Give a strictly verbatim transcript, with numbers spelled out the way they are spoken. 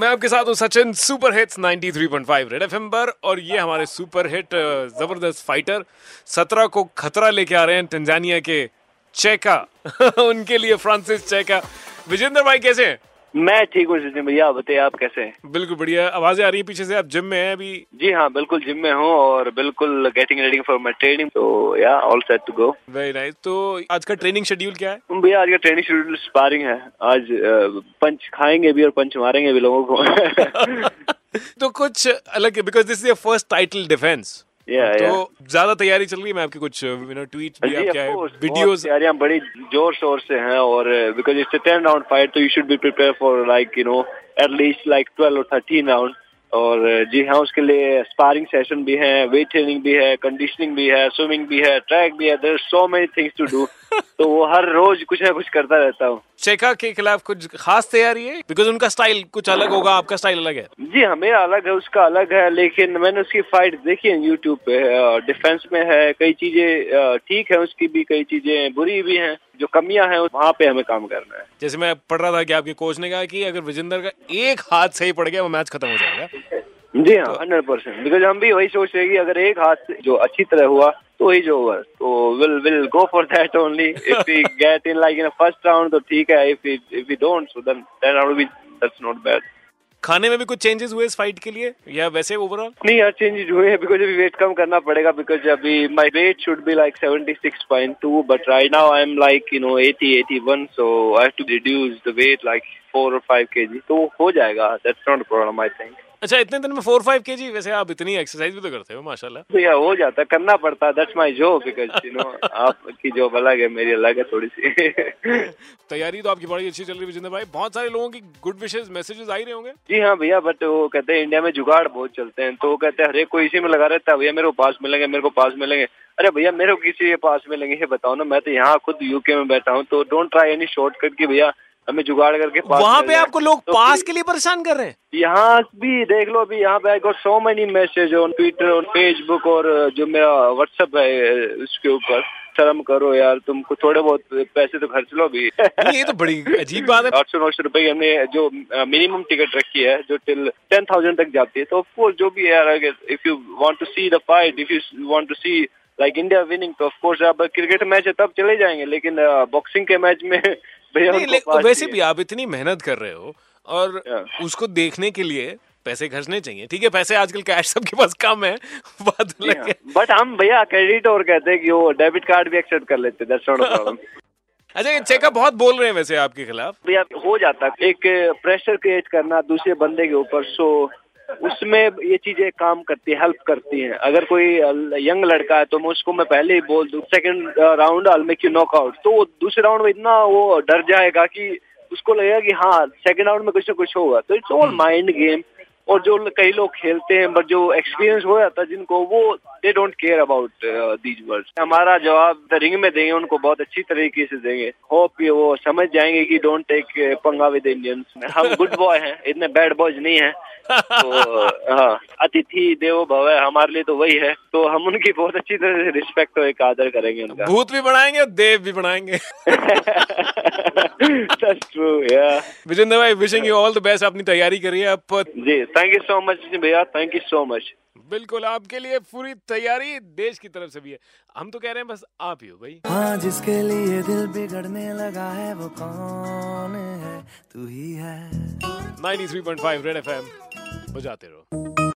मैं आपके साथ हूँ Sachin, super hits ninety three point five Red FM पर। और ये हमारे सुपर हिट जबरदस्त फाइटर सत्रह को खतरा लेके आ रहे हैं तंजानिया के चेका उनके लिए फ्रांसिस चेका। विजेंद्र भाई कैसे हैं? मैं ठीक हूँ सचिन भैया, आप बताइए आप कैसे हैं? बिल्कुल बढ़िया। आवाजें आ रही है पीछे से, आप जिम में हैं अभी? जी हाँ बिल्कुल, जिम में हूँ और बिल्कुल getting ready for my training, तो yeah all set to go. Very nice. तो आज का ट्रेनिंग शेड्यूल क्या है भैया? आज का ट्रेनिंग शेड्यूल स्पारिंग है, आज पंच खाएंगे भी और पंच मारेंगे भी लोगों को तो कुछ अलग है because this is first title defence. Yeah, तो yeah. ज्यादा तैयारी चल रही है। मैं आपके कुछ you know, ट्वीट भी आप क्या course, है वीडियोस तैयारियां बड़ी जोर शोर से हैं और because it's a ten round fight, तो you should be prepare for like you know at least like twelve और थर्टीन राउंड। और जी हाँ, उसके लिए स्पारिंग सेशन भी है, वेट ट्रेनिंग भी है, कंडीशनिंग भी है, स्विमिंग भी है, ट्रैक भी है, there so many things to do. तो वो हर रोज कुछ ना कुछ करता रहता हूँ। चेका के खिलाफ कुछ खास तैयारी है बिकॉज उनका स्टाइल कुछ अलग होगा, आपका स्टाइल अलग है? जी हाँ, मेरा अलग है, उसका अलग है, लेकिन मैंने उसकी फाइट देखी है यूट्यूब पे, डिफेंस में है, कई चीजें ठीक है उसकी भी, कई चीजें बुरी भी हैं, जो कमियां हैं वहाँ पे हमें काम करना है। जैसे मैं पढ़ रहा था कि आपके कोच ने कहा कि अगर विजेंद्र का एक हाथ सही पड़ गया वो मैच खत्म हो जाएगा। जी हाँ, हंड्रेड परसेंट, बिकॉज हम भी वही सोच रहे कि अगर एक हाथ जो अच्छी तरह हुआ तो वही जो ओवर, तो will will go for that only. If we get in like in first round तो ठीक है, if if we don't so then that round B that's not bad. खाने में भी कुछ चेंजेस हुए इस फाइट के लिए या वैसे ओवरऑल? नहीं यार, चेंजेस हुए हैं बिकॉज अभी वेट कम करना पड़ेगा, बिकॉज अभी my weight should be like seventy six point two but right now I am like you know eighty eighty one, so I have to reduce the weight like four और five KG, तो हो जाएगा, that's not a problem I think. अच्छा, इतने दिन में four five के जी? वैसे आप इतनी एक्सरसाइज भी तो करते हो माशाल्लाह। तो यह हो जाता, करना पड़ता, that's my job because you know आपकी जॉब अलग है, मेरी अलग है थोड़ी सी। तैयारी तो आपकी बड़ी अच्छी चल रही है विजेंद्र भाई, बहुत सारे लोगों की गुड विशेस मैसेजेस आ ही रहे होंगे? जी हाँ भैया, बट वो कहते हैं इंडिया में जुगाड़ बहुत चलते हैं, तो वो कहते हैं हर एक कोई इसी में लगा रहता है, भैया मेरे को पास मिलेंगे, मेरे को पास मिलेंगे। अरे भैया मेरे को किसी के पास मिलेंगे ये बताओ ना, मैं तो यहाँ खुद यूके में बैठा हूँ, तो डोंट ट्राई एनी शॉर्टकट की भैया हमें जुगाड़ करके पास। वहाँ पे आपको लोग तो पास के लिए परेशान कर रहे हैं? यहाँ भी देख लो, अभी यहाँ पे I got so many message on Twitter और फेसबुक और जो मेरा व्हाट्सएप है उसके ऊपर, शर्म करो यार, तुमको थोड़े बहुत पैसे तो खर्च लो भी। ये तो बड़ी अजीब बात है। आठ सौ नौ सौ रुपए हमने जो मिनिमम टिकट रखी है जो टिल टेन थाउजेंड तक जाती है, तो ऑफकोर्स जो भी यार if you want to see the fight, if you want to see like India winning, तो ऑफकोर्स आप क्रिकेट मैच है तब चले जाएंगे, लेकिन बॉक्सिंग के मैच में नहीं। वैसे भी आप इतनी मेहनत कर रहे हो और उसको देखने के लिए पैसे खर्चने चाहिए, ठीक है? पैसे आजकल कैश सबके पास कम है, बात अलग है, बट हम भैया क्रेडिट और कहते हैं कि वो डेबिट कार्ड भी एक्सेप्ट कर लेते हैं, दैट्स नॉट अ प्रॉब्लम। अच्छा, चेका बहुत बोल रहे हैं वैसे आपके खिलाफ? भैया हो जाता है एक प्रेशर क्रिएट करना दूसरे बंदे के ऊपर, सो उसमें ये चीजें काम करती है, हेल्प करती हैं। अगर कोई यंग लड़का है तो मैं उसको मैं पहले ही बोल दूं second round I will make you knockout, तो दूसरे राउंड में इतना वो डर जाएगा कि उसको लगेगा कि हाँ सेकंड राउंड में कुछ ना कुछ होगा, तो इट्स ऑल माइंड गेम। और जो कई लोग खेलते हैं बट जो एक्सपीरियंस हो जाता है जिनको, वो they don't care about these words. हमारा जवाब द रिंग में देंगे, उनको बहुत अच्छी तरीके से देंगे, होप वो समझ जाएंगे कि डोंट टेक पंगा विद इंडियंस, हम गुड बॉय हैं, इतने बैड बॉयज नहीं है। तो हाँ, अतिथि देवो भव है, हमारे लिए तो वही है, तो हम उनकी बहुत अच्छी तरह से रिस्पेक्ट और एक आदर करेंगे, उनका भूत भी बनाएंगे और देव भी बनाएंगे। विजेंद्र भाई, wishing you all the best, अपनी तैयारी करिए आप। जी थैंक यू सो मच भैया, थैंक यू सो मच। बिल्कुल, आपके लिए पूरी तैयारी देश की तरफ से भी है, हम तो कह रहे हैं बस आप ही हो भाई। हाँ, जिसके लिए दिल बिगड़ने लगा है वो कौन है, तू ही है। Ninety three point five Red FM बजाते रहो।